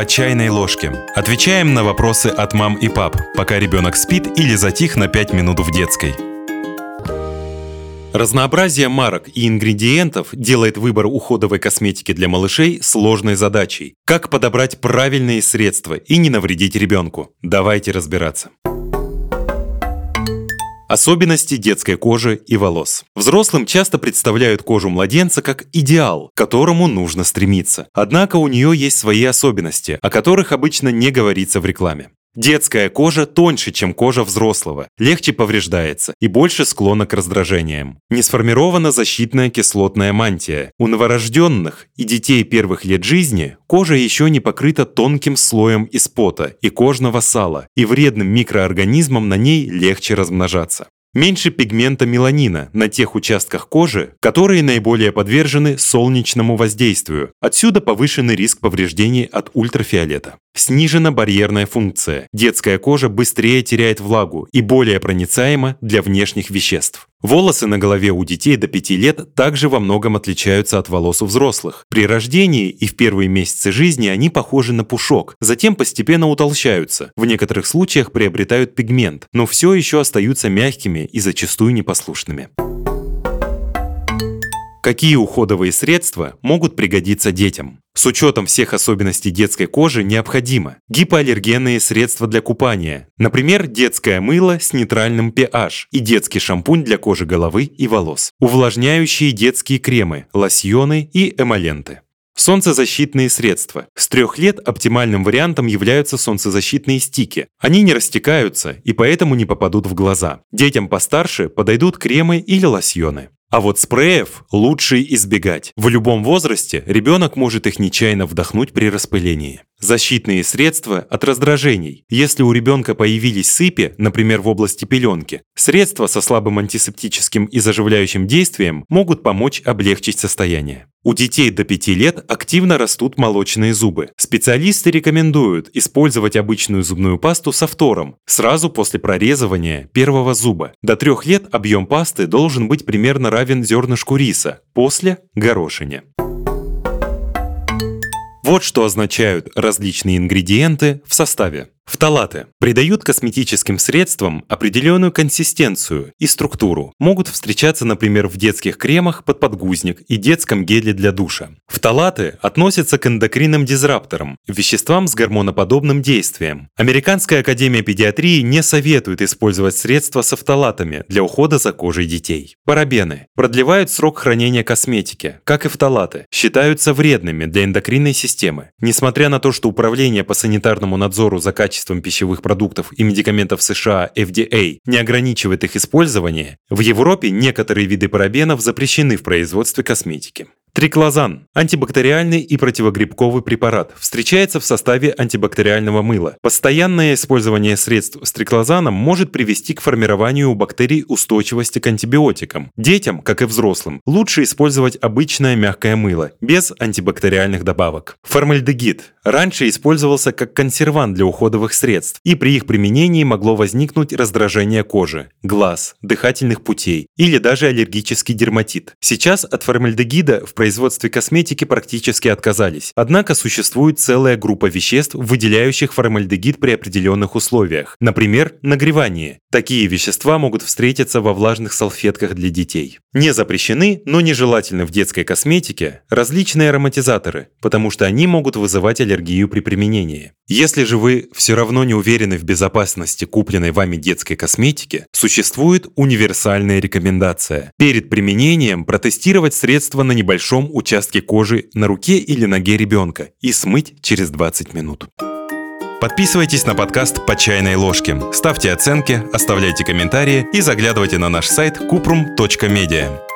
по чайной ложке. Отвечаем на вопросы от мам и пап, пока ребенок спит или затих на 5 минут в детской. Разнообразие марок и ингредиентов делает выбор уходовой косметики для малышей сложной задачей. Как подобрать правильные средства и не навредить ребенку? Давайте разбираться. Особенности детской кожи и волос. Взрослым часто представляют кожу младенца как идеал, к которому нужно стремиться. Однако у нее есть свои особенности, о которых обычно не говорится в рекламе. Детская кожа тоньше, чем кожа взрослого, легче повреждается и больше склонна к раздражениям. Не сформирована защитная кислотная мантия. У новорожденных и детей первых лет жизни кожа еще не покрыта тонким слоем из пота и кожного сала, и вредным микроорганизмам на ней легче размножаться. Меньше пигмента меланина на тех участках кожи, которые наиболее подвержены солнечному воздействию. Отсюда повышенный риск повреждений от ультрафиолета. Снижена барьерная функция. Детская кожа быстрее теряет влагу и более проницаема для внешних веществ. Волосы на голове у детей до 5 лет также во многом отличаются от волос у взрослых. При рождении и в первые месяцы жизни они похожи на пушок, затем постепенно утолщаются, в некоторых случаях приобретают пигмент, но все еще остаются мягкими и зачастую непослушными. Какие уходовые средства могут пригодиться детям? С учетом всех особенностей детской кожи необходимо гипоаллергенные средства для купания, например, детское мыло с нейтральным pH и детский шампунь для кожи головы и волос, увлажняющие детские кремы, лосьоны и эмоленты. Солнцезащитные средства. С 3 лет оптимальным вариантом являются солнцезащитные стики. Они не растекаются и поэтому не попадут в глаза. Детям постарше подойдут кремы или лосьоны. А вот спреев лучше избегать. В любом возрасте ребенок может их нечаянно вдохнуть при распылении. Защитные средства от раздражений. Если у ребенка появились сыпи, например, в области пеленки, средства со слабым антисептическим и заживляющим действием могут помочь облегчить состояние. У детей до 5 лет активно растут молочные зубы. Специалисты рекомендуют использовать обычную зубную пасту со фтором сразу после прорезывания первого зуба. До 3 лет объем пасты должен быть примерно равен зернышку риса, после – горошине. Вот что означают различные ингредиенты в составе. Фталаты придают косметическим средствам определенную консистенцию и структуру. Могут встречаться, например, в детских кремах под подгузник и детском геле для душа. Фталаты относятся к эндокринным дизрапторам, веществам с гормоноподобным действием. Американская академия педиатрии не советует использовать средства со фталатами для ухода за кожей детей. Парабены продлевают срок хранения косметики, как и фталаты, считаются вредными для эндокринной системы. Несмотря на то, что Управление по санитарному надзору за качеством пищевых продуктов и медикаментов США FDA не ограничивает их использование, в Европе некоторые виды парабенов запрещены в производстве косметики. Триклозан – антибактериальный и противогрибковый препарат, встречается в составе антибактериального мыла. Постоянное использование средств с триклозаном может привести к формированию у бактерий устойчивости к антибиотикам. Детям, как и взрослым, лучше использовать обычное мягкое мыло, без антибактериальных добавок. Формальдегид раньше использовался как консервант для уходовых средств, и при их применении могло возникнуть раздражение кожи, глаз, дыхательных путей или даже аллергический дерматит. Сейчас от формальдегида в производстве косметики практически отказались. Однако существует целая группа веществ, выделяющих формальдегид при определенных условиях, например, нагревании. Такие вещества могут встретиться во влажных салфетках для детей. Не запрещены, но нежелательны в детской косметике различные ароматизаторы, потому что они могут вызывать аллергию при применении. Если же вы все равно не уверены в безопасности купленной вами детской косметики, существует универсальная рекомендация. Перед применением протестировать средство на небольшом участке кожи на руке или ноге ребенка и смыть через 20 минут. Подписывайтесь на подкаст «По чайной ложке», ставьте оценки, оставляйте комментарии и заглядывайте на наш сайт kuprum.media.